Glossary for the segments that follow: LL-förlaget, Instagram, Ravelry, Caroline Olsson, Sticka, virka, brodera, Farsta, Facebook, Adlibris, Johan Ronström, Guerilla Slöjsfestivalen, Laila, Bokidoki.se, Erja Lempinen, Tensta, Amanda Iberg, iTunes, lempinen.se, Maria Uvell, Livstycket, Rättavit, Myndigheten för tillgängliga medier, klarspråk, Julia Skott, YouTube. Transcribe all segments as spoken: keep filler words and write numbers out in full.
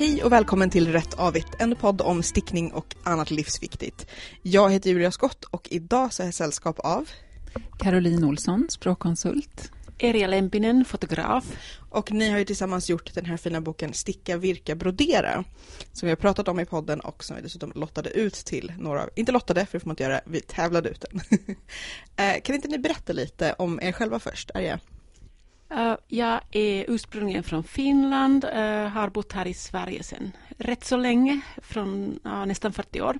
Hej och välkommen till Rätt avvitt, en podd om stickning och annat livsviktigt. Jag heter Julia Skott och idag så är jag sällskap av Caroline Olsson, språkkonsult, Erja Lempinen, fotograf. Och ni har ju tillsammans gjort den här fina boken Sticka, virka, brodera som vi har pratat om i podden och som vi dessutom lottade ut till några av, inte lottade för det får man inte göra, vi tävlade ut den. Kan inte ni berätta lite om er själva först, Erja? Uh, jag är ursprungligen från Finland, uh, har bott här i Sverige sedan rätt så länge, från uh, nästan fyrtio år.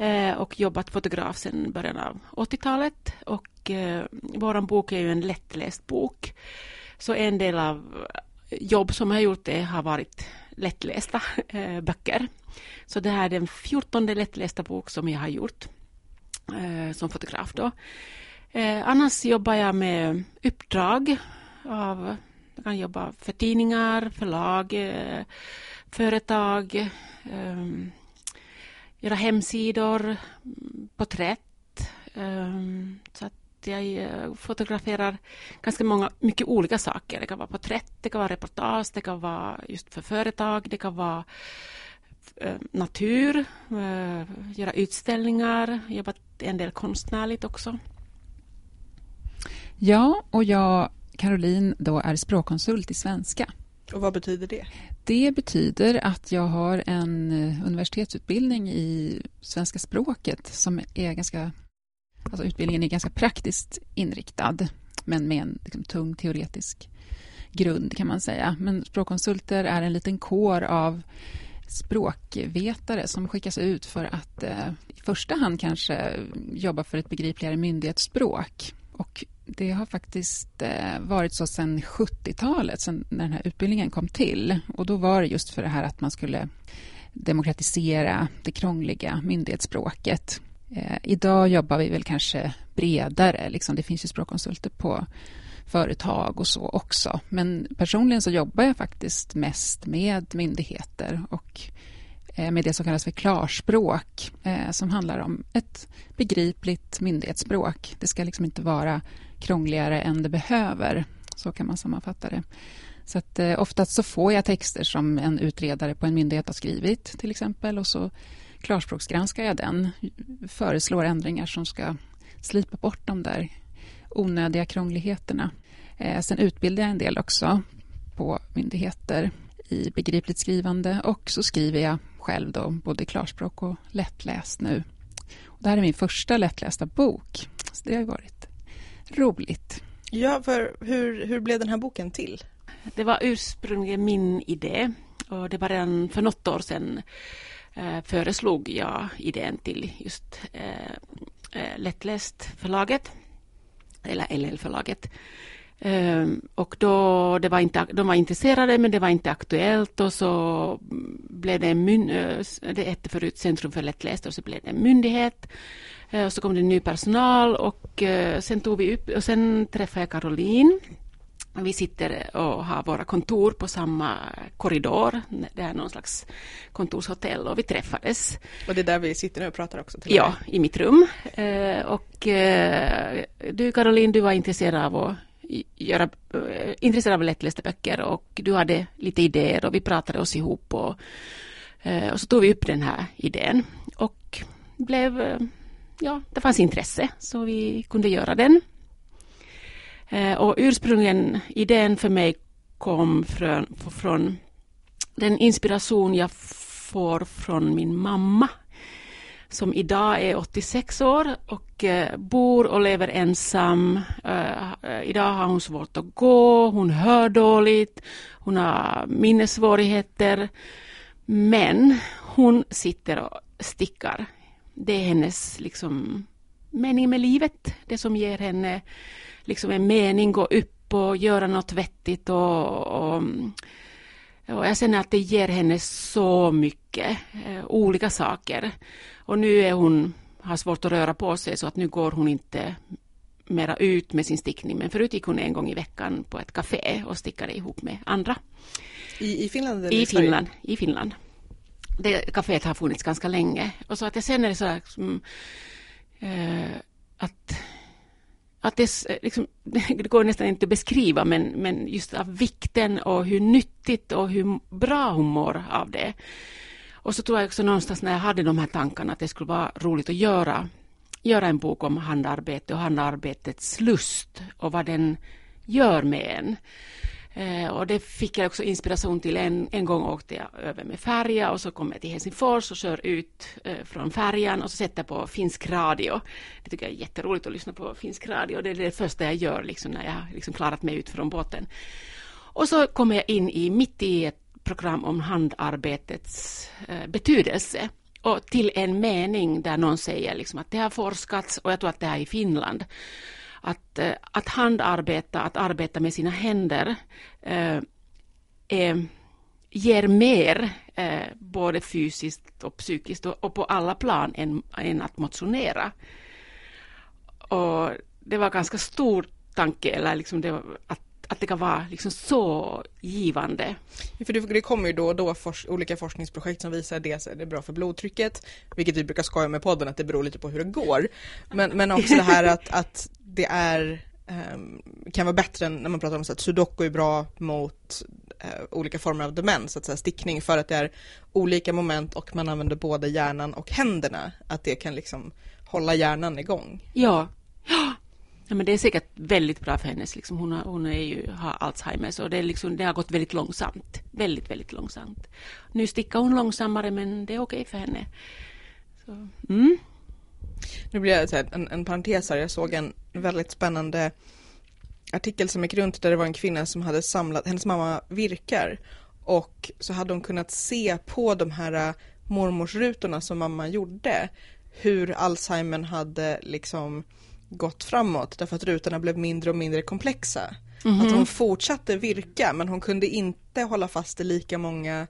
Uh, och jobbat fotograf sedan början av åttiotalet. Och uh, vår bok är ju en lättläst bok. Så en del av jobb som jag har gjort det har varit lättlästa uh, böcker. Så det här är den fjortonde lättlästa bok som jag har gjort uh, som fotograf då. Uh, annars jobbar jag med uppdrag. Av, jag kan jobba för tidningar, förlag, eh, företag, eh, göra hemsidor, porträtt. Eh, så att jag fotograferar ganska många, mycket olika saker. Det kan vara porträtt, det kan vara reportage, det kan vara just för företag, det kan vara eh, natur, eh, göra utställningar, jobba en del konstnärligt också. Ja, och jag Caroline då är språkkonsult i svenska. Och vad betyder det? Det betyder att jag har en universitetsutbildning i svenska språket som är ganska, alltså utbildningen är ganska praktiskt inriktad men med en liksom tung teoretisk grund kan man säga. Men språkkonsulter är en liten kår av språkvetare som skickas ut för att eh, i första hand kanske jobba för ett begripligare myndighetsspråk. Och det har faktiskt varit så sedan sjuttiotalet, sedan när den här utbildningen kom till. Och då var det just för det här att man skulle demokratisera det krångliga myndighetsspråket. Eh, idag jobbar vi väl kanske bredare. Liksom. Det finns ju språkkonsulter på företag och så också. Men personligen så jobbar jag faktiskt mest med myndigheter och eh, med det som kallas för klarspråk. Eh, som handlar om ett begripligt myndighetsspråk. Det ska liksom inte vara krångligare än det behöver, så kan man sammanfatta det. Så att eh, oftast så får jag texter som en utredare på en myndighet har skrivit till exempel och så klarspråksgranskar jag den, föreslår ändringar som ska slipa bort de där onödiga krångligheterna. Eh, sen utbildar jag en del också på myndigheter i begripligt skrivande och så skriver jag själv då både klarspråk och lättläst nu. Och det här är min första lättlästa bok, så det har ju varit roligt. Ja, för hur, hur blev den här boken till? Det var ursprungligen min idé och det var redan för något år sedan eh, föreslog jag idén till just eh, lättläst-förlaget eller L L-förlaget. Eh, och då det var inte, de var intresserade men det var inte aktuellt och så blev det en myn, det hette förut Centrum för lättläst och så blev det en myndighet. Och så kom det ny personal och sen tog vi upp och sen träffade jag Caroline. Vi sitter och har våra kontor på samma korridor. Det är någon slags kontorshotell och vi träffades. Och det är där vi sitter nu och pratar också? Till ja, mig. I mitt rum. Och du Caroline, du var intresserad av att göra, intresserad av lättlästa böcker och du hade lite idéer och vi pratade oss ihop och, och så tog vi upp den här idén och blev... Ja, det fanns intresse så vi kunde göra den. Eh, och ursprungligen idén för mig kom från, från den inspiration jag får från min mamma som idag är åttiosex år och eh, bor och lever ensam. Eh, idag har hon svårt att gå, hon hör dåligt, hon har minnessvårigheter men hon sitter och stickar. Det är hennes liksom, mening med livet. Det som ger henne liksom, en mening, gå upp och göra något vettigt. Och, och, och jag känner att det ger henne så mycket eh, olika saker. Och nu är hon, har svårt att röra på sig så att nu går hon inte mera ut med sin stickning. Men förut gick hon en gång i veckan på ett café och stickade ihop med andra. I, i Finland? I Finland, i Finland. Det kaféet har funnits ganska länge och så att jag känner det så här, som, eh, att, att att det, liksom, det går nästan inte att beskriva, men, men just av vikten och hur nyttigt och hur bra hon mår av det. Och så tror jag också någonstans när jag hade de här tankarna att det skulle vara roligt att göra, göra en bok om handarbete och handarbetets lust och vad den gör med en. Eh, och det fick jag också inspiration till. En, en gång åkte jag över med färja och så kom jag till Helsingfors och kör ut eh, från färjan och så sätter jag på finsk radio. Det tycker jag är jätteroligt att lyssna på finsk radio. Det är det första jag gör liksom, när jag liksom klarat mig ut från båten. Och så kommer jag in i mitt i ett program om handarbetets eh, betydelse. Och till en mening där någon säger liksom att det har forskats, och jag tror att det här är i Finland, att, att handarbeta, att arbeta med sina händer eh, eh, ger mer eh, både fysiskt och psykiskt och, och på alla plan än, än att motionera. Och det var ganska stor tanke, eller liksom det, att att det kan vara liksom så givande. För det kommer ju då och då forsk- olika forskningsprojekt som visar dels att det är bra för blodtrycket, vilket vi brukar skoja med podden att det beror lite på hur det går. Men, men också det här att, att det är, um, kan vara bättre än när man pratar om så att sudoku är bra mot uh, olika former av demens, så att säga, stickning, för att det är olika moment och man använder både hjärnan och händerna. Att det kan liksom hålla hjärnan igång. Ja, ja. Ja, men det är säkert väldigt bra för hennes. Liksom hon har, hon är ju, har Alzheimers och det, är liksom, det har gått väldigt långsamt. Väldigt, väldigt långsamt. Nu stickar hon långsammare, men det är okej för henne. Så. Mm. Nu blir jag så här, en, en parentes här. Jag såg en väldigt spännande artikel som gick runt där det var en kvinna som hade samlat, hennes mamma virkar. Och så hade hon kunnat se på de här mormorsrutorna som mamma gjorde hur Alzheimer hade liksom gått framåt, därför att rutorna blev mindre och mindre komplexa. Mm-hmm. Att hon fortsatte virka, men hon kunde inte hålla fast i lika många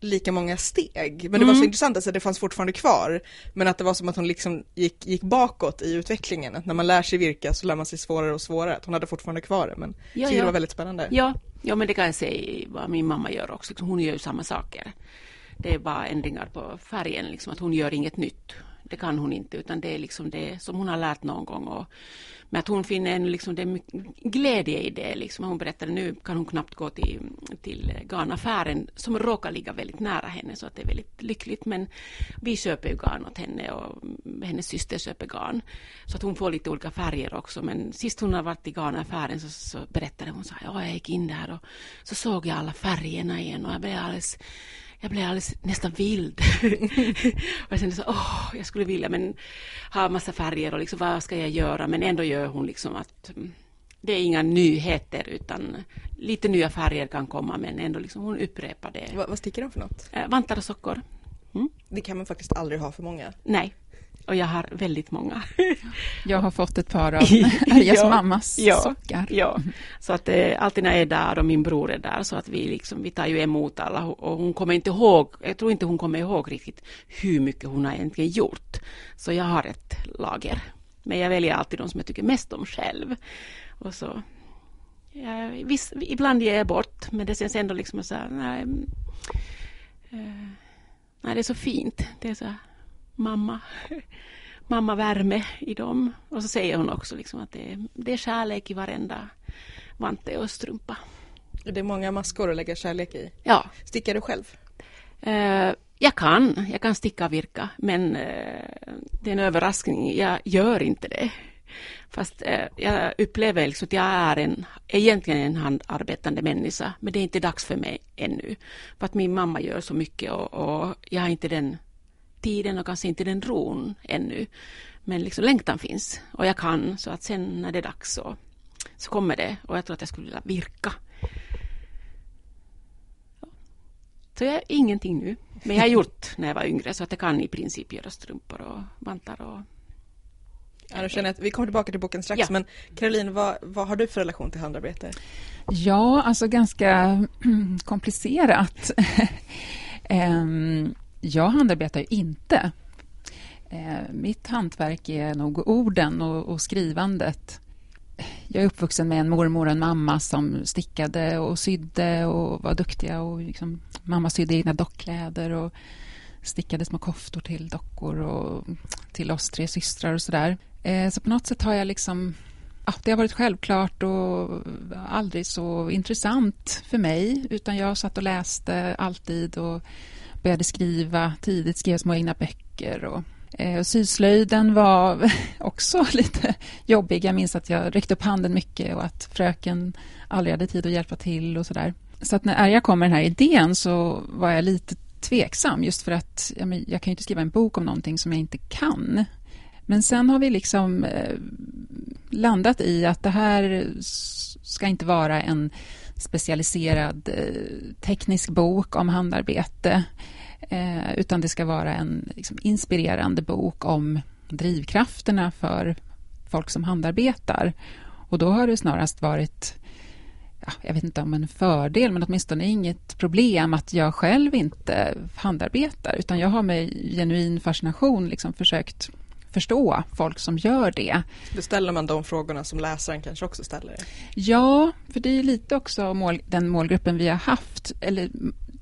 lika många steg. Men det mm. var så intressant, alltså det fanns fortfarande kvar, men att det var som att hon liksom gick, gick bakåt i utvecklingen. Att när man lär sig virka så lär man sig svårare och svårare. Att hon hade fortfarande kvar det, men ja, ja. Det var väldigt spännande. Ja. ja, men det kan jag säga vad min mamma gör också. Hon gör ju samma saker. Det är bara ändringar på färgen, liksom, att hon gör inget nytt. Det kan hon inte, utan det är liksom det som hon har lärt någon gång. Och, men att hon finner en liksom, det glädje i det. Liksom. Hon berättade nu kan hon knappt gå till, till garnaffären som råkar ligga väldigt nära henne, så att det är väldigt lyckligt. Men vi köper ju garn åt henne och hennes syster köper garn. Så att hon får lite olika färger också. Men sist hon har varit i garnaffären så, så berättade hon så här, ja jag gick in där och så såg jag alla färgerna igen och jag blev alldeles... Jag blev alldeles nästan vild. Och jag kände så, åh, jag skulle vilja men ha massa färger och liksom, vad ska jag göra? Men ändå gör hon liksom att det är inga nyheter, utan lite nya färger kan komma, men ändå liksom hon upprepar det. Vad, vad sticker de för något? Vantar och sockor. Mm? Det kan man faktiskt aldrig ha för många. Nej. Och jag har väldigt många. Jag har fått ett par av Erjas ja, mammas ja, sockar. Ja. Så att eh, alltid när jag är där och min bror är där, så att vi, liksom, vi tar ju emot alla. Och hon kommer inte ihåg, jag tror inte hon kommer ihåg riktigt hur mycket hon har egentligen gjort. Så jag har ett lager. Men jag väljer alltid de som jag tycker mest om själv. Och så, ja, visst, ibland ger jag bort, men det känns ändå liksom så här, nej, nej, det är så fint. Det är så här, mamma, mamma värme i dem. Och så säger hon också liksom att det, det är kärlek i varenda vante och strumpa. Det är många maskor att lägga kärlek i. Ja. Stickar du själv? Eh, jag kan. Jag kan sticka och virka. Men eh, det är en överraskning. Jag gör inte det. Fast eh, jag upplever liksom att jag är en, egentligen en handarbetande människa. Men det är inte dags för mig ännu. För att min mamma gör så mycket och, och jag har inte den tiden och kanske inte den ron ännu, men liksom längtan finns och jag kan, så att sen när det är dags så, så kommer det. Och jag tror att jag skulle vilja virka, så jag gör ingenting nu, men jag har gjort när jag var yngre, så att jag kan i princip göra strumpor och vantar och... Ja, jag känner att vi kommer tillbaka till boken strax, ja. Men Caroline, vad, vad har du för relation till handarbete? Ja, alltså ganska komplicerat. um... Jag handarbetar ju inte. Eh, mitt hantverk är nog orden och, och skrivandet. Jag är uppvuxen med en mormor och en mamma som stickade och sydde och var duktiga. Och liksom, mamma sydde egna dockkläder och stickade små koftor till dockor och till oss tre systrar och sådär. Eh, så på något sätt har jag liksom ja, det har varit självklart och aldrig så intressant för mig, utan jag satt och läste alltid och började skriva tidigt, skrev små egna böcker och Och syslöjden var också lite jobbig. Jag minns att jag ryckte upp handen mycket och att fröken aldrig hade tid att hjälpa till och sådär. Så att när jag kom med den här idén så var jag lite tveksam, just för att jag, men, jag kan ju inte skriva en bok om någonting som jag inte kan. Men sen har vi liksom eh, landat i att det här ska inte vara en specialiserad eh, teknisk bok om handarbete. Eh, utan det ska vara en liksom inspirerande bok om drivkrafterna för folk som handarbetar. Och då har det snarast varit, ja, jag vet inte om en fördel, men åtminstone inget problem att jag själv inte handarbetar. Utan jag har med genuin fascination liksom försökt förstå folk som gör det. Då ställer man de frågorna som läsaren kanske också ställer? Ja, för det är lite också mål, den målgruppen vi har haft, eller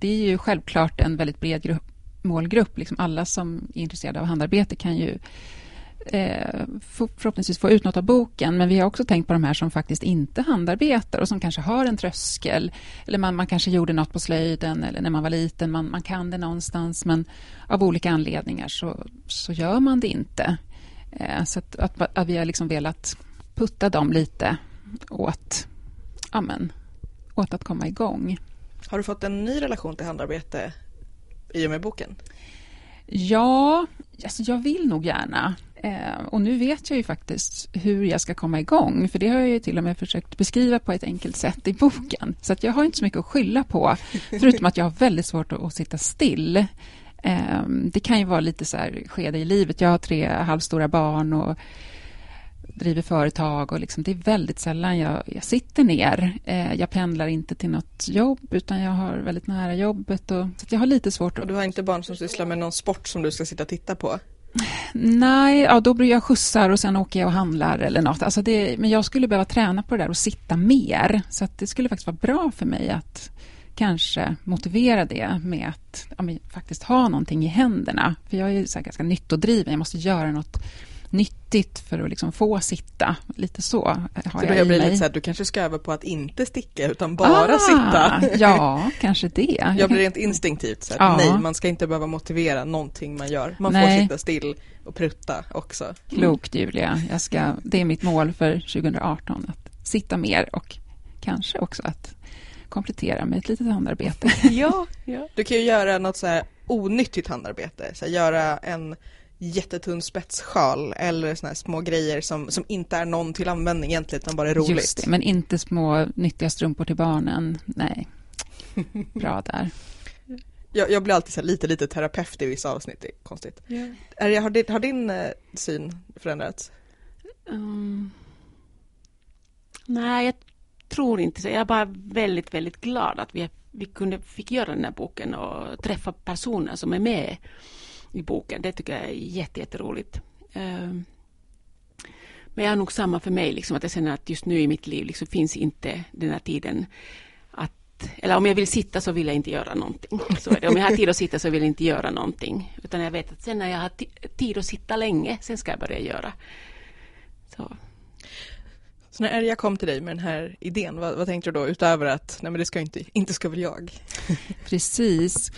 det är ju självklart en väldigt bred grupp, målgrupp. Liksom alla som är intresserade av handarbete kan ju eh, förhoppningsvis få ut något av boken. Men vi har också tänkt på de här som faktiskt inte handarbetar och som kanske har en tröskel. Eller man, man kanske gjorde något på slöjden eller när man var liten. Man, man kan det någonstans, men av olika anledningar så, så gör man det inte. Eh, så att, att, att vi har liksom velat putta dem lite åt, amen, åt att komma igång. Har du fått en ny relation till handarbete i och med boken? Ja, alltså jag vill nog gärna. Eh, och nu vet jag ju faktiskt hur jag ska komma igång. För det har jag ju till och med försökt beskriva på ett enkelt sätt i boken. Så att jag har inte så mycket att skylla på. Förutom att jag har väldigt svårt att, att sitta still. Eh, det kan ju vara lite så här skede i livet. Jag har tre halvstora barn och driver företag och liksom, det är väldigt sällan jag, jag sitter ner. Eh, jag pendlar inte till något jobb utan jag har väldigt nära jobbet. Och, så att jag har lite svårt. Och du har inte barn som sysslar med någon sport som du ska sitta och titta på? Nej, ja, då blir jag skjutsar och sen åker jag och handlar eller något. Alltså det, men jag skulle behöva träna på det där och sitta mer. Så att det skulle faktiskt vara bra för mig att kanske motivera det med att ja, men faktiskt ha någonting i händerna. För jag är så här ganska nyttodriven. Jag måste göra något nyttigt för att liksom få sitta lite så. Har så jag då blir lite så här, du kanske ska öva på att inte sticka utan bara ah, sitta. Ja, kanske det. Jag, jag blir rent instinktivt så här, ja. Nej, man ska inte behöva motivera någonting man gör. Man nej. Får sitta still och prutta också. Mm. Klokt, Julia. Jag ska, det är mitt mål för tjugo arton att sitta mer och kanske också att komplettera med ett litet handarbete. Ja, ja. Du kan ju göra något så här onyttigt handarbete. Så här, göra en jättetunn spetssjal eller såna här små grejer som, som inte är någon till användning egentligen utan bara är roligt. Just det, men inte små nyttiga strumpor till barnen. Nej. Bra där. Jag, jag blir alltid så här lite, lite terapeut i vissa avsnitt. Det är konstigt. Yeah. Har din, har din eh, syn förändrats? Um, nej, jag tror inte så. Jag är bara väldigt, väldigt glad att vi, vi kunde, fick göra den här boken och träffa personer som är med i boken. Det tycker jag är jätte, jätteroligt. Um, men jag är nog samma för mig. Liksom, att jag känner att just nu i mitt liv liksom, finns inte den här tiden. Att, eller om jag vill sitta så vill jag inte göra någonting. Så är det. Om jag har tid att sitta så vill jag inte göra någonting. Utan jag vet att sen när jag har t- tid att sitta länge, sen ska jag börja göra. Så, så när jag kom till dig med den här idén, vad, vad tänkte du då? Utöver att, nej men det ska inte, inte ska väl jag. Precis.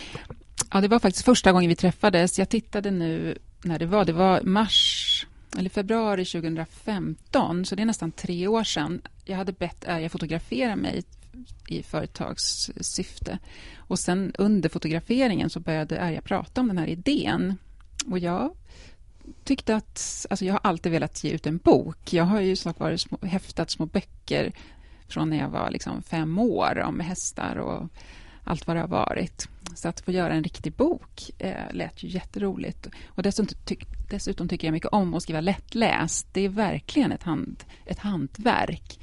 Ja, det var faktiskt första gången vi träffades. Jag tittade nu när det var. Det var mars eller februari tjugo femton. Så det är nästan tre år sedan. Jag hade bett Erja fotografera mig i företagssyfte. Och sen under fotograferingen så började Erja prata om den här idén. Och jag tyckte att, alltså jag har alltid velat ge ut en bok. Jag har ju snart varit små, häftat små böcker från när jag var liksom fem år om hästar och allt vad det har varit. Så att få göra en riktig bok eh, lät ju jätteroligt. Och dessutom, ty- dessutom tycker jag mycket om att skriva lättläst. Det är verkligen ett, hand, ett hantverk.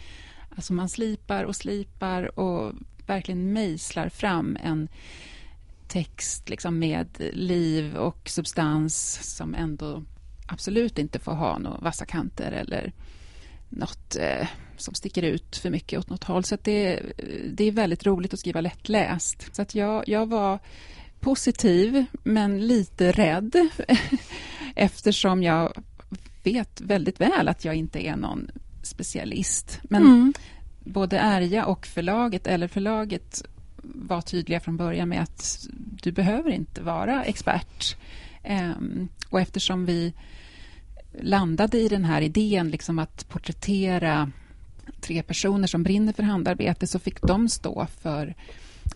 Alltså man slipar och slipar och verkligen mejslar fram en text liksom med liv och substans som ändå absolut inte får ha några vassa kanter eller något eh, som sticker ut för mycket åt något håll. Så att det, det är väldigt roligt att skriva lättläst. Så att jag, jag var positiv men lite rädd eftersom jag vet väldigt väl att jag inte är någon specialist. Men mm. både Erja och förlaget, eller L L-förlaget, var tydliga från början med att du behöver inte vara expert. Um, och eftersom vi landade i den här idén liksom att porträttera tre personer som brinner för handarbete, så fick de stå för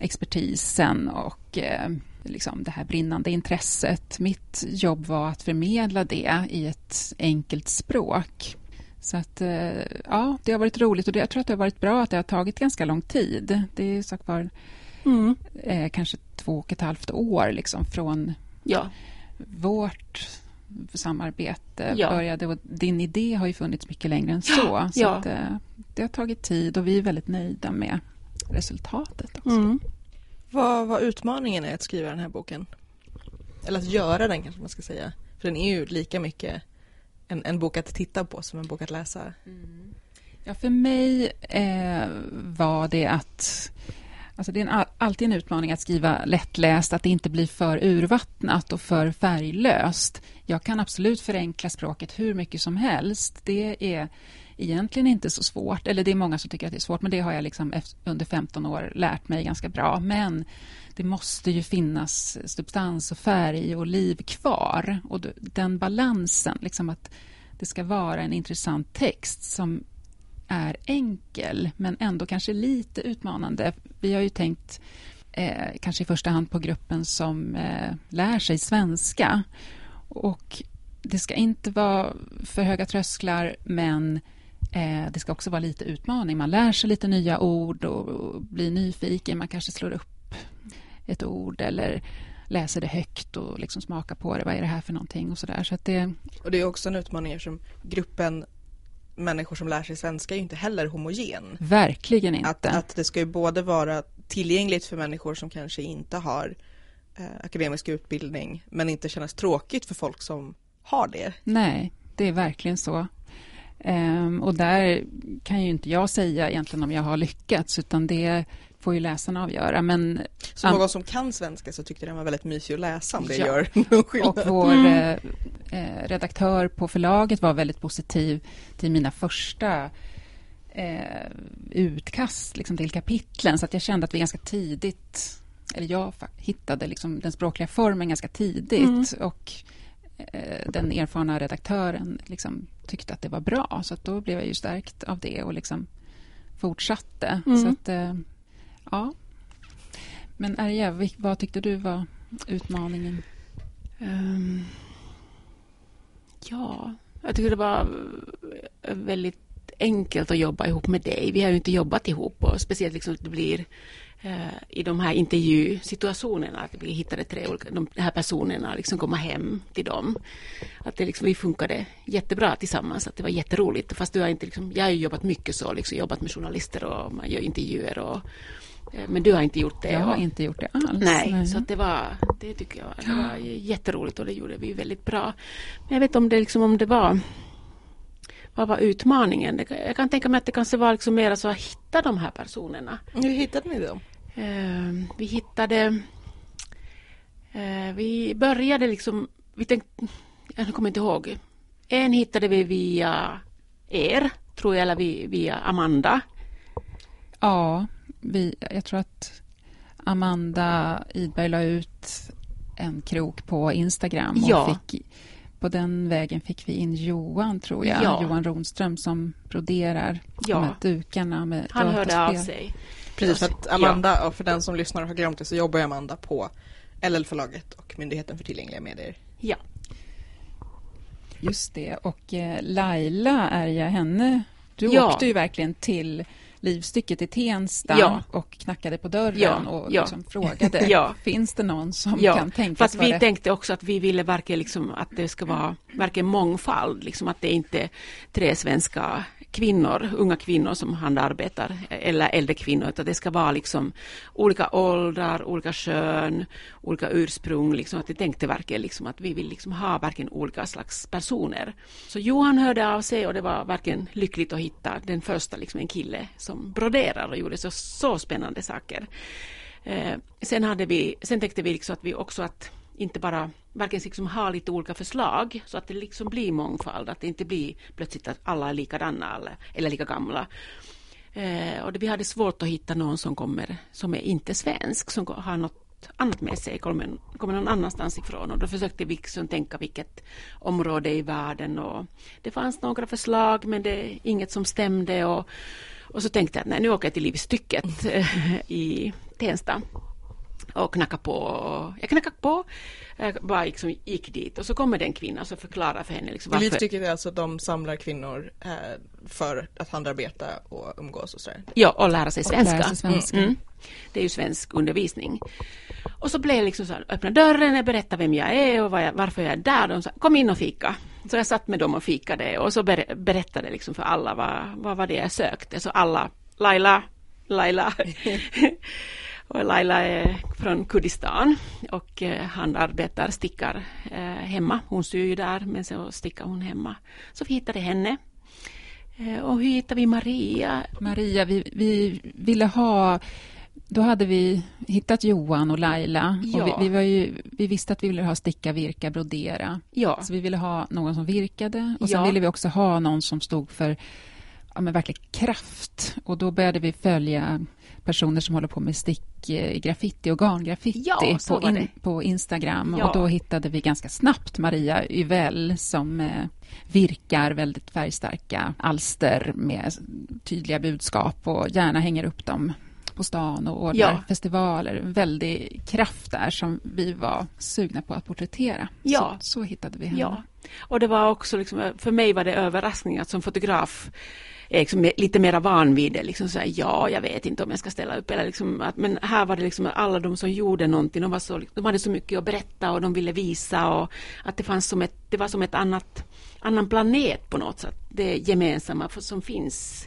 expertisen och eh, liksom det här brinnande intresset. Mitt jobb var att förmedla det i ett enkelt språk. Så att eh, ja, det har varit roligt, och det, jag tror att det har varit bra att det har tagit ganska lång tid. Det är ju sagt var mm. eh, kanske två och ett halvt år liksom från ja. vårt samarbete ja. började, och din idé har ju funnits mycket längre än så. Ja. Så att, eh, det har tagit tid, och vi är väldigt nöjda med resultatet också. Mm. Vad, vad utmaningen är att skriva den här boken? Eller att göra den, kanske man ska säga. För den är ju lika mycket en, en bok att titta på som en bok att läsa. Mm. Ja, för mig eh, var det att... Alltså det är en, alltid en utmaning att skriva lättläst, att det inte blir för urvattnat och för färglöst. Jag kan absolut förenkla språket hur mycket som helst. Det är egentligen inte så svårt, eller det är många som tycker att det är svårt, men det har jag liksom under femton år lärt mig ganska bra. Men det måste ju finnas substans och färg och liv kvar, och den balansen, liksom att det ska vara en intressant text som är enkel men ändå kanske lite utmanande. Vi har ju tänkt eh, kanske i första hand på gruppen som eh, lär sig svenska, och det ska inte vara för höga trösklar, men eh, det ska också vara lite utmaning. Man lär sig lite nya ord och, och blir nyfiken. Man kanske slår upp ett ord eller läser det högt och liksom smakar på det. Vad är det här för någonting? Och, så där. Så att det... och det är också en utmaning eftersom gruppen människor som lär sig svenska är ju inte heller homogen. Verkligen inte. Att, att det ska ju både vara tillgängligt för människor som kanske inte har eh, akademisk utbildning, men inte kännas tråkigt för folk som har det. Nej, det är verkligen så. Ehm, och där kan ju inte jag säga egentligen om jag har lyckats, utan det får ju läsarna avgöra. Men så an... någon som kan svenska så tyckte den var väldigt mysig att läsa, om det ja. gör någon skillnad. Och vår mm. eh, redaktör på förlaget var väldigt positiv till mina första eh, utkast liksom, till kapitlen, så att jag kände att vi ganska tidigt, eller jag hittade liksom den språkliga formen ganska tidigt, mm. och eh, den erfarna redaktören liksom tyckte att det var bra, så att då blev jag ju stärkt av det och liksom fortsatte. Mm. Så att eh, ja. Men Erja, vad tyckte du var utmaningen? Um, ja, jag tyckte det var väldigt enkelt att jobba ihop med dig. Vi har ju inte jobbat ihop, och speciellt liksom det blir uh, i de här intervjusituationerna att vi hittade tre olika, de här personerna liksom komma hem till dem. Att det liksom, vi funkade jättebra tillsammans, att det var jätteroligt. Fast du har inte liksom, jag har ju jobbat mycket så, liksom jobbat med journalister och man gör intervjuer och men du har inte gjort det. Jag har och... inte gjort det alls. Nej, mm. så att det var, det tycker jag var, det var jätteroligt, och det gjorde vi väldigt bra. Men jag vet om det liksom, om det var, vad var utmaningen? Jag kan tänka mig att det kanske var liksom mer så att hitta de här personerna. Hur hittade ni dem? Uh, vi hittade, uh, vi började liksom, vi tänkte, jag kommer inte ihåg. En hittade vi via er, tror jag, eller via Amanda. Ja. Vi, jag tror att Amanda Iberg la ut en krok på Instagram och ja. fick, på den vägen fick vi in Johan, tror jag, ja. Johan Ronström som broderar ja. med dukarna med han dataspel. Hörde av sig. Precis, att Amanda, ja. för den som lyssnar och har glömt det, så jobbar Amanda på L L-förlaget och Myndigheten för tillgängliga medier. Ja. Just det, och eh, Laila, är jag henne? Du ja. åkte ju verkligen till Livstycket i Tensta ja. och knackade på dörren ja. och liksom ja. frågade ja. finns det någon som ja. kan tänka fast på vi det? Tänkte också att vi ville verkligen liksom att det ska vara verkligen mångfald, liksom att det inte är tre svenska kvinnor, unga kvinnor som handarbetar eller äldre kvinnor, utan det ska vara liksom olika åldrar, olika kön, olika ursprung, liksom att vi tänkte verkligen liksom att vi vill liksom ha verkligen olika slags personer. Så Johan hörde av sig, och det var verkligen lyckligt att hitta den första liksom, en kille som broderar och gjorde så, så spännande saker. Eh, sen hade vi, sen tänkte vi liksom att vi också att inte bara verkligen liksom ha lite olika förslag så att det liksom blir mångfald, att det inte blir plötsligt att alla är likadana eller, eller lika gamla. Eh, och det, vi hade svårt att hitta någon som kommer som är inte svensk, som har något annat med sig, kommer, kommer någon annanstans ifrån, och då försökte vi liksom tänka vilket område i världen, och det fanns några förslag men det inget som stämde, och, och så tänkte jag att nej, nu åker jag till Livstycket i Tensta och knackade på. Jag knackade på, jag bara liksom gick dit, och så kommer den kvinna och förklarar för henne. Liksom, varför... Livstycket är alltså att de samlar kvinnor för att handarbeta och umgås och sådär. Ja, och lära sig svenska. Lära sig svenska. Mm. Mm. Det är ju svensk undervisning. Och så blev jag liksom så här, öppna dörren, jag berättar vem jag är och jag, varför jag är där. De sa, kom in och fika. Så jag satt med dem och fikade, och så ber- berättade liksom för alla vad, vad var det jag sökte. Så alla, Laila, Laila... Och Laila är från Kurdistan och han arbetar, stickar eh, hemma. Hon syr ju där, men så stickar hon hemma. Så vi hittade henne. Eh, och hur hittade vi Maria? Maria, vi, vi ville ha... Då hade vi hittat Johan och Laila. Ja. Och vi, vi, var ju, vi visste att vi ville ha sticka, virka, brodera. Ja. Så vi ville ha någon som virkade. Och sen ja. ville vi också ha någon som stod för ja, men verkligen kraft. Och då började vi följa... personer som håller på med stickgraffiti och garngraffiti ja, på, in, på Instagram. Ja. Och då hittade vi ganska snabbt Maria Uvell som eh, virkar väldigt färgstarka alster med tydliga budskap och gärna hänger upp dem på stan och ordnar ja. festivaler. En väldig kraft där som vi var sugna på att porträttera. Ja. Så, så hittade vi henne. Ja. Och det var också liksom, för mig var det överraskning att som fotograf är liksom lite mer van vid det, liksom så här, ja, jag vet inte om jag ska ställa upp eller liksom, att, men här var det liksom alla de som gjorde någonting, de, var så, de hade så mycket att berätta och de ville visa, och att det fanns som ett, det var som ett annat annan planet på något sätt, det gemensamma som finns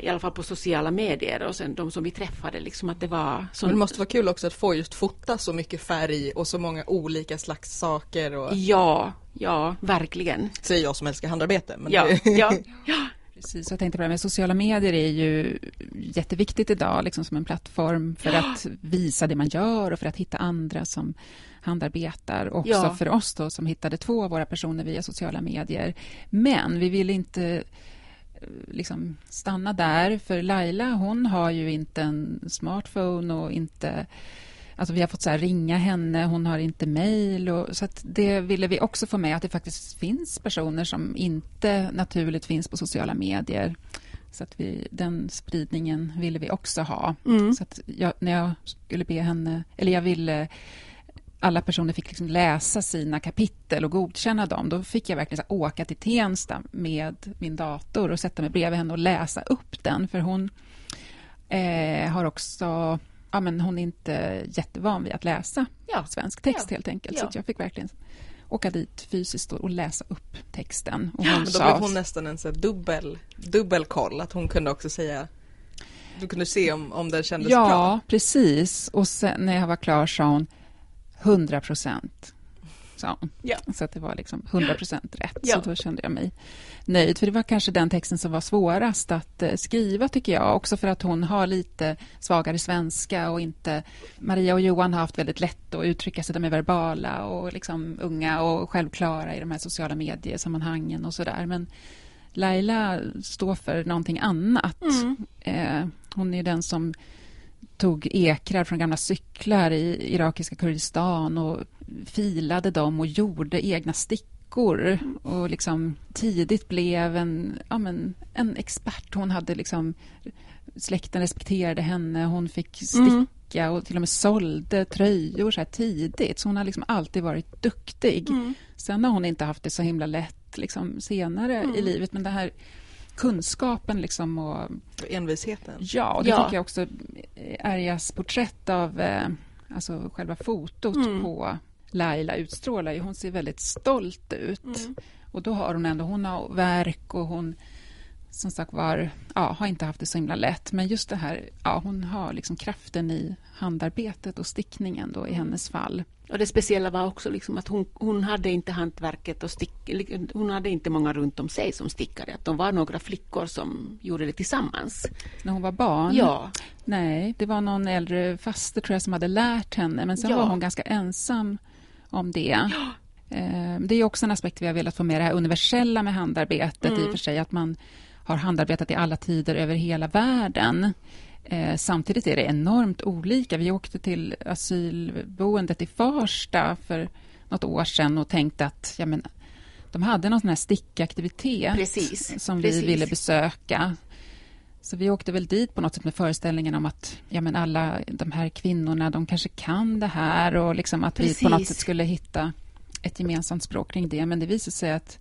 i alla fall på sociala medier, och sen de som vi träffade liksom, att det var så... Men det måste vara kul också att få just fota så mycket färg och så många olika slags saker och... Ja, ja, verkligen. Säger jag som älskar handarbete, men ja, det... ja, ja. Precis, jag tänkte på det med sociala medier är ju jätteviktigt idag liksom som en plattform för att visa det man gör och för att hitta andra som handarbetar. Också ja. för oss då som hittade två av våra personer via sociala medier. Men vi ville inte liksom stanna där, för Laila hon har ju inte en smartphone och inte... Alltså vi har fått så här ringa henne, hon har inte mejl. Så att det ville vi också få med, att det faktiskt finns personer som inte naturligt finns på sociala medier. Så att vi, den spridningen ville vi också ha. Mm. Så att jag, när jag skulle be henne, eller jag ville, alla personer fick liksom läsa sina kapitel och godkänna dem. Då fick jag verkligen så här, åka till Tensta med min dator och sätta mig bredvid henne och läsa upp den. För hon eh, har också... Ja, men hon är inte jättevan vid att läsa ja. svensk text ja. helt enkelt. Ja. Så jag fick verkligen åka dit fysiskt och läsa upp texten. Och hon ja, sa, då blev hon nästan en så dubbel, dubbel koll. Att hon kunde också säga... Du kunde se om, om den kändes ja, bra. Ja, precis. Och sen när jag var klar sa hon hundra procent. Sa hon. Ja. Så att det var liksom hundra procent rätt. Ja. Så då kände jag mig nöjd. För det var kanske den texten som var svårast att skriva, tycker jag. Också för att hon har lite svagare svenska och inte... Maria och Johan har haft väldigt lätt att uttrycka sig. De är verbala och liksom unga och självklara i de här sociala mediesammanhangen och sådär. Men Laila står för någonting annat. Mm. Eh, hon är den som tog ekrar från gamla cyklar i irakiska Kurdistan och filade dem och gjorde egna stickor och liksom tidigt blev en, ja men, en expert. Hon hade liksom, släkten respekterade henne, hon fick sticka mm. och till och med sålde tröjor så här tidigt, så hon har liksom alltid varit duktig. Mm. Sen har hon inte haft det så himla lätt liksom senare mm. i livet, men det här kunskapen liksom och envisheten. Ja, och det ja. tycker jag också Erjas porträtt av eh, alltså själva fotot mm. på Laila utstrålar ju, hon ser väldigt stolt ut. Mm. Och då har hon ändå, hon har verk och hon som sagt var, ja, har inte haft det så himla lätt, men just det här, ja, hon har liksom kraften i handarbetet och stickningen då i hennes fall. Och det speciella var också liksom att hon, hon hade inte hantverket och stick, hon hade inte många runt om sig som stickade, att de var några flickor som gjorde det tillsammans. När hon var barn? Ja. Nej, det var någon äldre faster tror jag som hade lärt henne, men sen ja. var hon ganska ensam om det. Ja. Det är också en aspekt vi har velat få med, det här universella med handarbetet, mm. i och för sig att man har handarbetat i alla tider över hela världen. Eh, samtidigt är det enormt olika. Vi åkte till asylboendet i Farsta för något år sedan och tänkte att ja, men, de hade någon sån här stickaktivitet, precis, som precis. vi ville besöka. Så vi åkte väl dit på något sätt med föreställningen om att ja, men alla de här kvinnorna, de kanske kan det här, och liksom att precis. vi på något sätt skulle hitta ett gemensamt språk kring det. Men det visade sig att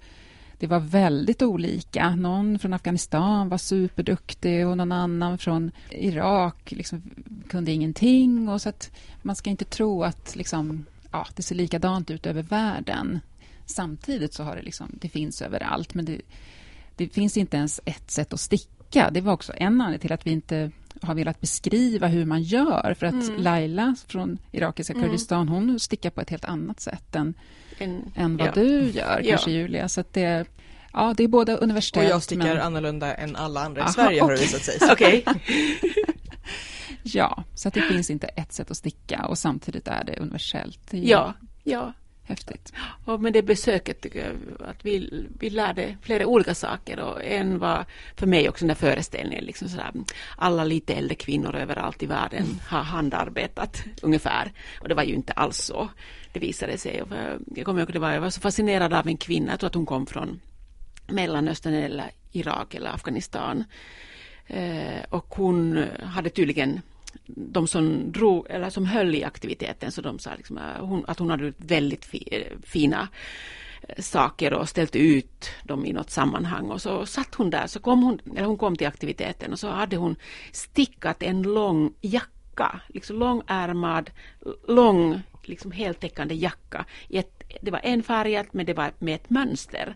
det var väldigt olika. Någon från Afghanistan var superduktig och någon annan från Irak liksom kunde ingenting. Och så att man ska inte tro att liksom, ja, det ser likadant ut över världen. Samtidigt så har det liksom, det finns överallt, men det, det finns inte ens ett sätt att sticka. Det var också en anledning till att vi inte har velat beskriva hur man gör, för att mm. Laila från irakiska Kurdistan, mm. hon stickar på ett helt annat sätt än, en, än vad ja. du gör, kanske ja. Julia. Så att det, ja, det är både universitet. Och jag stickar men... annorlunda än alla andra i Aha, Sverige, okay. har det visat sig. Okej. Ja, så att det finns inte ett sätt att sticka och samtidigt är det universellt. Det är ja, ja. Häftigt. Ja, men det besöket tycker jag, att vi, vi lärde flera olika saker, och en var för mig också den där föreställningen liksom sådär, alla lite äldre kvinnor överallt i världen mm. har handarbetat ungefär, och det var ju inte alls så det visade sig. Jag kommer ihåg, det var, jag var så fascinerad av en kvinna, jag tror att hon kom från Mellanöstern eller Irak eller Afghanistan, eh, och hon hade tydligen de som drog eller som höll i aktiviteten, så de sa liksom att hon hade väldigt fina saker och ställt ut dem i något sammanhang, och så satt hon där, så kom hon, eller hon kom till aktiviteten och så hade hon stickat en lång jacka, liksom långärmad, lång liksom heltäckande jacka. Det var enfärgat, men det var med ett mönster.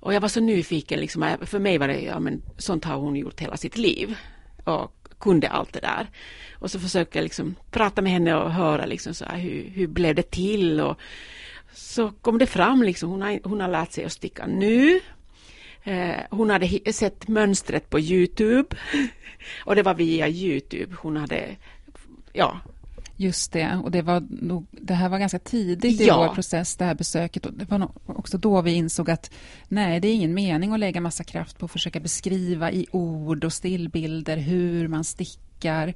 Och jag var så nyfiken liksom, för mig var det ja, men sånt har hon gjort hela sitt liv och kunde allt det där. Och så försökte jag liksom prata med henne och höra liksom så här, hur, hur blev det till, och så kom det fram liksom, hon har, hon har lärt sig att sticka nu. Eh, hon hade sett mönstret på YouTube och det var via YouTube hon hade, ja. Just det, och det var nog, det här var ganska tidigt i ja. vår process, det här besöket, och det var också då vi insåg att nej, det är ingen mening att lägga massa kraft på att försöka beskriva i ord och stillbilder hur man stickar,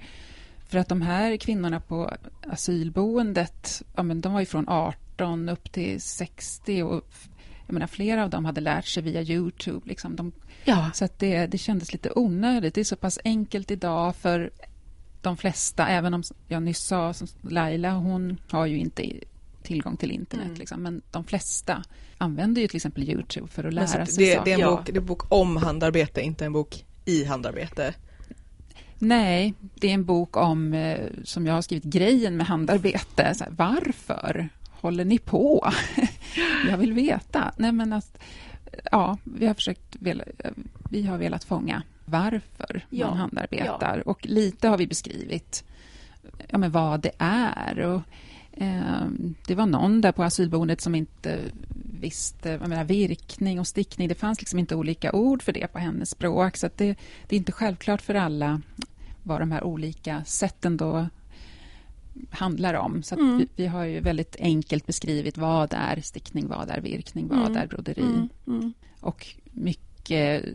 för att de här kvinnorna på asylboendet, ja, men de var ju från arton upp till sextio, och jag menar, flera av dem hade lärt sig via YouTube liksom. De, ja. så att det, det kändes lite onödigt. Det är så pass enkelt idag för de flesta, även om jag nyss sa Laila, hon har ju inte tillgång till internet, mm. liksom, men de flesta använder ju till exempel YouTube för att lära sig det, saker. Det är en bok, det är en bok om handarbete, inte en bok i handarbete. Nej, det är en bok om, som jag har skrivit, grejen med handarbete. Så här, varför håller ni på? Jag vill veta. Nej, men att, ja, vi har försökt, vi har velat fånga varför ja. man handarbetar, ja. och lite har vi beskrivit ja, men vad det är, och eh, det var någon där på asylboendet som inte visste, jag menar, virkning och stickning, det fanns liksom inte olika ord för det på hennes språk, så att det, det är inte självklart för alla vad de här olika sätten då handlar om, så att mm. vi, vi har ju väldigt enkelt beskrivit vad är stickning, vad är virkning, vad mm. är broderi, mm. Mm. och mycket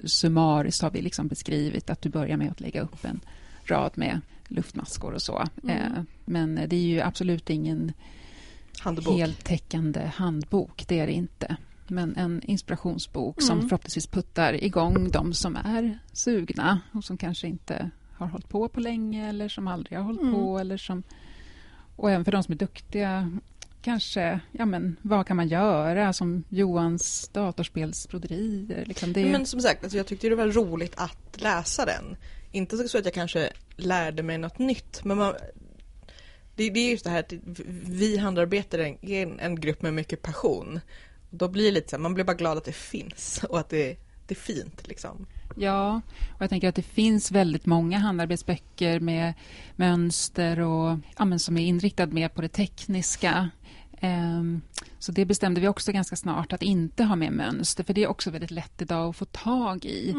summariskt har vi liksom beskrivit att du börjar med att lägga upp en rad med luftmaskor och så. Mm. Men det är ju absolut ingen handbok. Heltäckande handbok, det är det inte. Men en inspirationsbok mm. som förhoppningsvis puttar igång de som är sugna och som kanske inte har hållit på på länge eller som aldrig har hållit mm. på. Eller som, och även för de som är duktiga, kanske, ja men vad kan man göra som Johans datorspelsbroderier liksom det. Men som sagt, alltså jag tyckte det var roligt att läsa den. Inte så att jag kanske lärde mig något nytt, men man, det, det är just det här att vi handarbetare är en, en grupp med mycket passion. Då blir lite så här, man blir bara glad att det finns och att det, det är fint liksom. Ja, och jag tänker att det finns väldigt många handarbetsböcker med mönster och ja, men som är inriktad mer på det tekniska. Så det bestämde vi också ganska snart att inte ha med mönster, för det är också väldigt lätt idag att få tag i.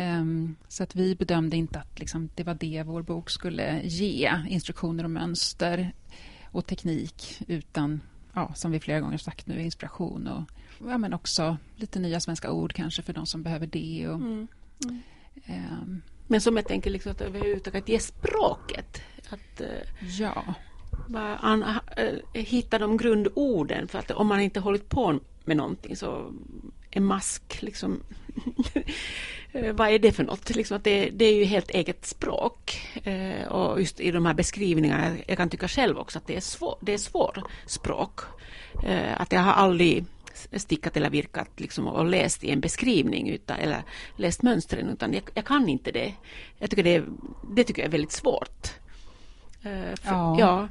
Mm. Så att vi bedömde inte att liksom, det var det vår bok skulle ge, instruktioner och mönster och teknik, utan ja, som vi flera gånger sagt nu, inspiration och ja, men också lite nya svenska ord kanske för de som behöver det. Och, mm. Mm. Um, men som jag tänker liksom att vi har utökat det språket. Att, ja. Bara an, hitta de grundorden, för att om man inte hållit på med någonting så en mask liksom vad är det för något? Liksom att det, det är ju helt eget språk, eh, och just i de här beskrivningarna jag kan tycka själv också att det är svår, det är svår språk, eh, att jag har aldrig stickat eller virkat liksom, och läst i en beskrivning utan, eller läst mönstren utan jag, jag kan inte det. Jag tycker det, det tycker jag är väldigt svårt. Eh, för, ja. ja.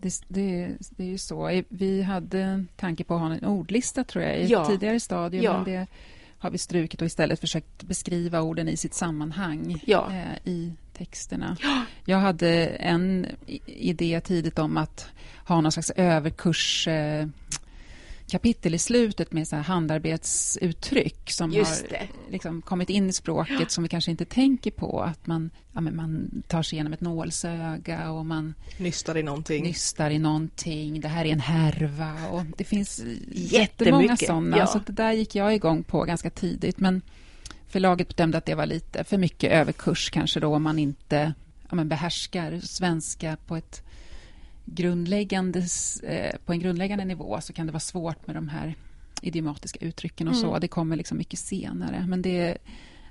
Det, det, det är ju så. Vi hade tanke på att ha en ordlista tror jag i ja. ett tidigare stadium, ja. men det har vi strukit och istället försökt beskriva orden i sitt sammanhang ja. eh, i texterna. Ja. Jag hade en idé tidigt om att ha någon slags överkurs eh, kapitel i slutet med så här handarbetsuttryck som har liksom kommit in i språket ja. som vi kanske inte tänker på, att man, ja, men man tar sig igenom ett nålsöga och man nystar i någonting. Nystar i någonting. Det här är en härva och det finns jättemånga sådana ja. så det där gick jag igång på ganska tidigt, men förlaget bedömde att det var lite för mycket överkurs kanske då, om man inte ja, men behärskar svenska på ett grundläggande, eh, på en grundläggande nivå, så kan det vara svårt med de här idiomatiska uttrycken och mm. så. Det kommer liksom mycket senare. Men det,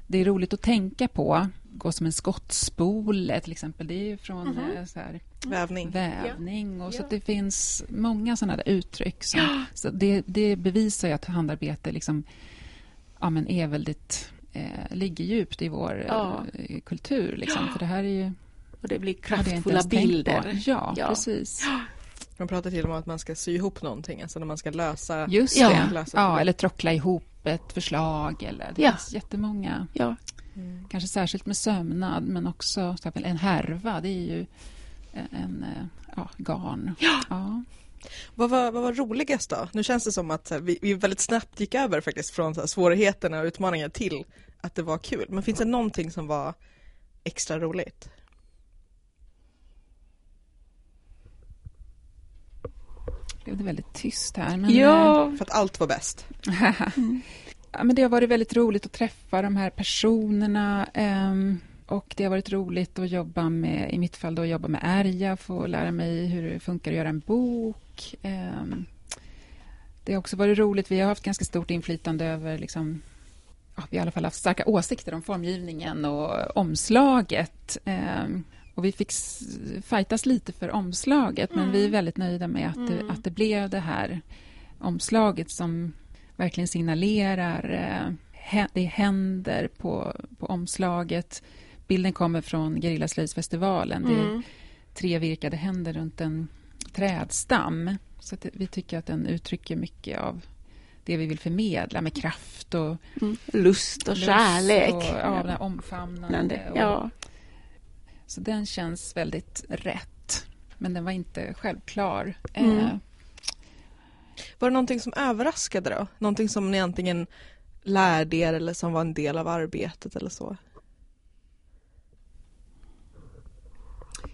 det är roligt att tänka på. Gå som en skottspole till exempel. Det är ju från mm-hmm. så här, vävning. vävning och ja. Så att det finns många sådana där uttryck. Som, ja. Så det, det bevisar ju att handarbete liksom, ja, men är väldigt, eh, ligger djupt i vår ja. eh, kultur. Liksom. Ja. För det här är ju... Och det blir kraftfulla det bilder. Ja, ja, precis. Man pratar till och med att man ska sy ihop någonting. Alltså när man ska lösa... Just det. Ja. Lösa ja, eller trockla ihop ett förslag. Eller, det ja. finns jättemånga. Ja. Mm. Kanske särskilt med sömnad. Men också en härva. Det är ju en ja, garn. Ja. ja. Vad var, vad var roligast då? Nu känns det som att vi, vi väldigt snabbt gick över faktiskt från så här, svårigheterna och utmaningar till att det var kul. Men finns det någonting som var extra roligt? Det är väldigt tyst här. Men... Ja, för att allt var bäst. ja, men det har varit väldigt roligt att träffa de här personerna. Eh, och det har varit roligt att jobba med, i mitt fall då, jobba med Erja. Få lära mig hur det funkar att göra en bok. Eh, det har också varit roligt. Vi har haft ganska stort inflytande över... Liksom, ja, vi har i alla fall haft starka åsikter om formgivningen och omslaget. Eh, Och vi fick fightas lite för omslaget, mm. men vi är väldigt nöjda med att, mm. det, att det blev det här omslaget som verkligen signalerar eh, he, det händer på, på omslaget. Bilden kommer från Guerilla Slöjsfestivalen. Mm. Det är tre virkade händer runt en trädstam. Så att vi tycker att den uttrycker mycket av det vi vill förmedla med kraft och mm. lust och lust kärlek. Och, ja, ja. Omfamnande. Och, ja. Så den känns väldigt rätt. Men den var inte självklar. Mm. Eh. Var det någonting som överraskade då? Någonting som ni antingen lärde er eller som var en del av arbetet eller så?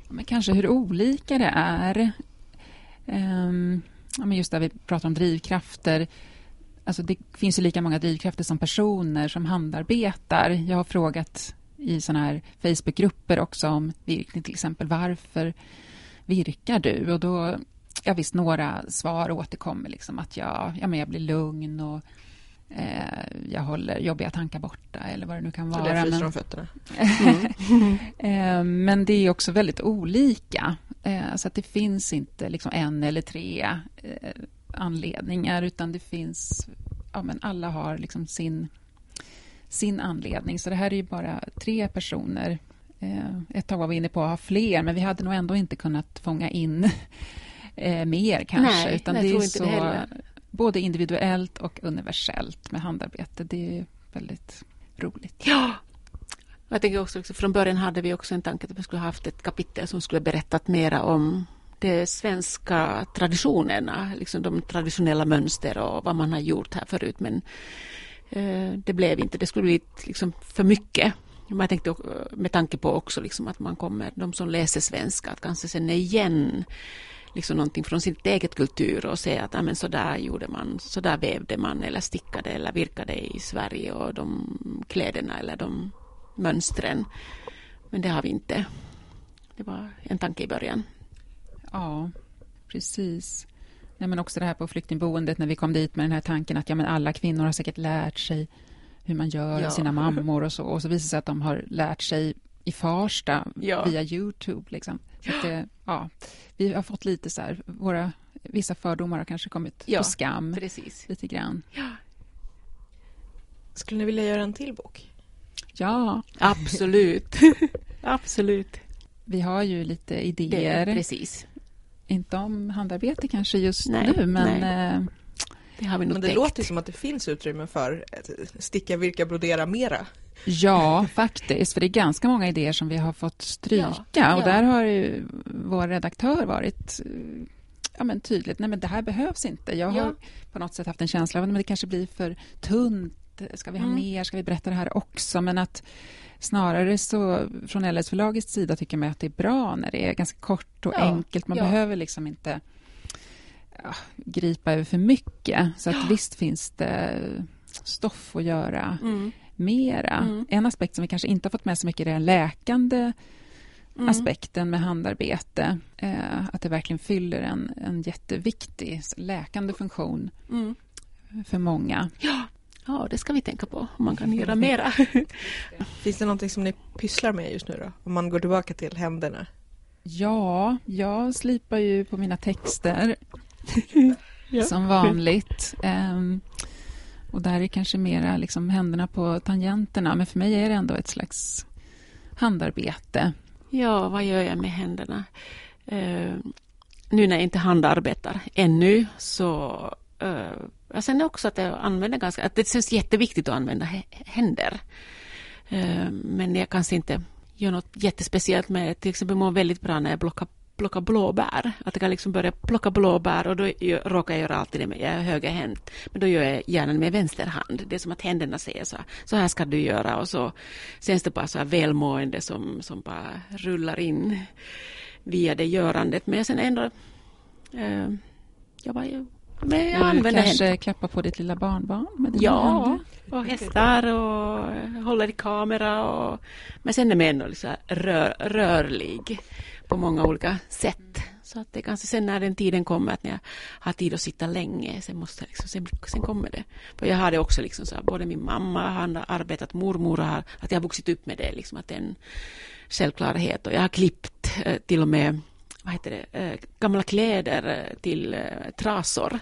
Men kanske hur olika det är. Eh, men just där vi pratar om drivkrafter. Alltså det finns ju lika många drivkrafter som personer som handarbetar. Jag har frågat... i sådana här Facebookgrupper också om virkning till exempel. Varför virkar du? Och då, jag visst, några svar återkommer liksom att jag, ja, men jag blir lugn och eh, jag håller jobbiga tankar borta eller vad det nu kan vara. Det fryser om fötterna. Mm. eh, men det är också väldigt olika. Eh, så att det finns inte liksom en eller tre eh, anledningar, utan det finns, ja, men alla har liksom sin... sin anledning. Så det här är ju bara tre personer. Eh, ett tag var vi inne på att ha fler, men vi hade nog ändå inte kunnat fånga in eh, mer kanske. Nej, utan det är så det både individuellt och universellt med handarbete. Det är väldigt roligt. Ja! Jag tänker också, också från början hade vi också en tanke att vi skulle ha haft ett kapitel som skulle berättat mera om de svenska traditionerna, liksom de traditionella mönster och vad man har gjort här förut, men det blev inte, det skulle bli liksom för mycket. Man tänkte med tanke på också liksom att man kommer, de som läser svenska, att kanske sen igen liksom någonting från sitt eget kultur och se att ah, men så där gjorde man, så där vävde man eller stickade eller virkade i Sverige och de kläderna eller de mönstren. Men det har vi inte. Det var en tanke i början. Ja, precis. Nej, men också det här på flyktingboendet när vi kom dit med den här tanken att ja, men alla kvinnor har säkert lärt sig hur man gör ja. sina mammor och så, och så visar det sig att de har lärt sig i Farsta ja. via YouTube liksom. Så att det, ja, vi har fått lite så här, våra vissa fördomar har kanske kommit ja, på skam precis. lite grann. Ja. Skulle ni vilja göra en till bok? Ja, absolut. Absolut. Vi har ju lite idéer. Det, precis. Inte om handarbete kanske just nej, nu, men nej. det har vi nog Men det täckt. Låter som att det finns utrymme för sticka, virka, brodera mera. Ja, faktiskt. För det är ganska många idéer som vi har fått stryka. Ja, och ja. där har ju vår redaktör varit ja, men tydligt. Nej, men det här behövs inte. Jag ja. har på något sätt haft en känsla av att det kanske blir för tunt. Ska vi ha mm. mer? Ska vi berätta det här också? Men att snarare så från L L-förlagets sida tycker man att det är bra när det är ganska kort och ja, enkelt. Man ja. behöver liksom inte ja, gripa över för mycket. Så att ja. visst finns det stoff att göra mm. mera. Mm. En aspekt som vi kanske inte har fått med så mycket är den läkande mm. aspekten med handarbete. Eh, att det verkligen fyller en, en jätteviktig läkande funktion mm. för många. Ja. Ja, det ska vi tänka på om man kan göra mera. Finns det någonting som ni pysslar med just nu då? Om man går tillbaka till händerna. Ja, jag slipar ju på mina texter. ja. Som vanligt. Um, och där är kanske mera liksom händerna på tangenterna. Men för mig är det ändå ett slags handarbete. Ja, vad gör jag med händerna? Uh, nu när jag inte handarbetar ännu så... Uh, Jag känner också att, jag använder ganska, att det känns jätteviktigt att använda händer. Men jag kanske inte gör något jättespeciellt med det. Till exempel mår väldigt bra när jag plockar, plockar blåbär. Att jag kan liksom börja plocka blåbär och då råkar jag göra alltid det med jag är högerhänt. Men då gör jag gärna med vänster hand. Det är som att händerna säger så här, så här ska du göra. Och så känns det bara så här välmående som, som bara rullar in via det görandet. Men jag sen ändå... Eh, jag bara... Jag, Men jag du kanske händer. Klappar på ditt lilla barnbarn med dina ja, händer. Och hästar och håller i kamera. Och, men sen är man ändå liksom rör, rörlig på många olika sätt. Så att det kanske sen när den tiden kommer att när jag har tid att sitta länge sen, måste jag liksom, sen, sen kommer det. För jag hade också liksom så här, både min mamma har arbetat, mormor har, att jag har vuxit upp med det. Liksom, att det är en självklarhet. Och jag har klippt eh, till och med vad heter det, eh, gamla kläder till eh, trasor,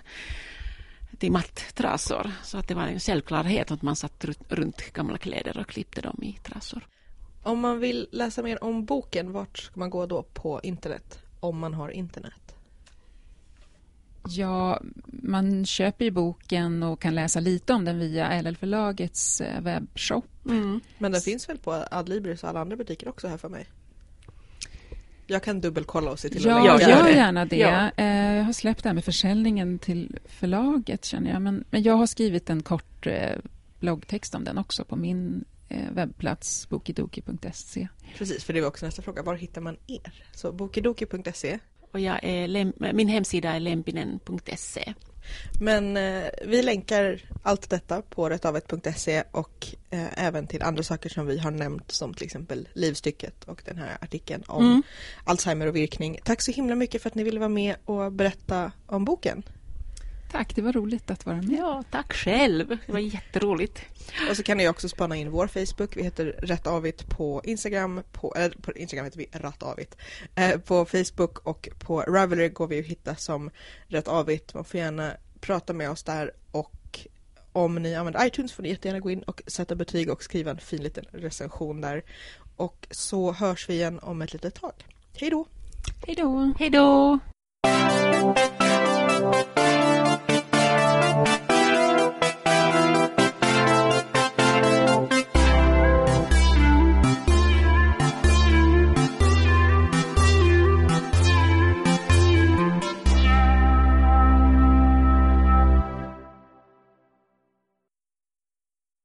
till matttrasor. Så att det var en självklarhet att man satt r- runt gamla kläder och klippte dem i trasor. Om man vill läsa mer om boken, vart ska man gå då på internet, om man har internet? Ja, man köper ju boken och kan läsa lite om den via L L-förlagets webbshop. Mm. Men den finns väl på Adlibris och alla andra butiker också här för mig? Jag kan dubbelkolla och se till. Ja, jag gör gärna det. Ja. Jag har släppt det här med försäljningen till förlaget känner jag. Men, men jag har skrivit en kort bloggtext om den också på min webbplats Bokidoki punkt se. Precis, för det var också nästa fråga. Var hittar man er? Så Bokidoki punkt se. Och jag är lem, min hemsida är lempinen punkt se. Men eh, vi länkar allt detta på rättavett punkt se och eh, även till andra saker som vi har nämnt som till exempel Livstycket och den här artikeln om mm. Alzheimer och virkning. Tack så himla mycket för att ni ville vara med och berätta om boken. Tack, det var roligt att vara med. Ja, tack själv. Det var jätteroligt. Och så kan ni också spana in vår Facebook. Vi heter Rättavit på Instagram. På, äh, på Instagram heter vi Rättavit. Eh, på Facebook och på Ravelry går vi att hitta som Rättavit. Man får gärna prata med oss där. Och om ni använder iTunes får ni jättegärna gå in och sätta betyg och skriva en fin liten recension där. Och så hörs vi igen om ett litet tag. Hej då! Hej då! Hej då!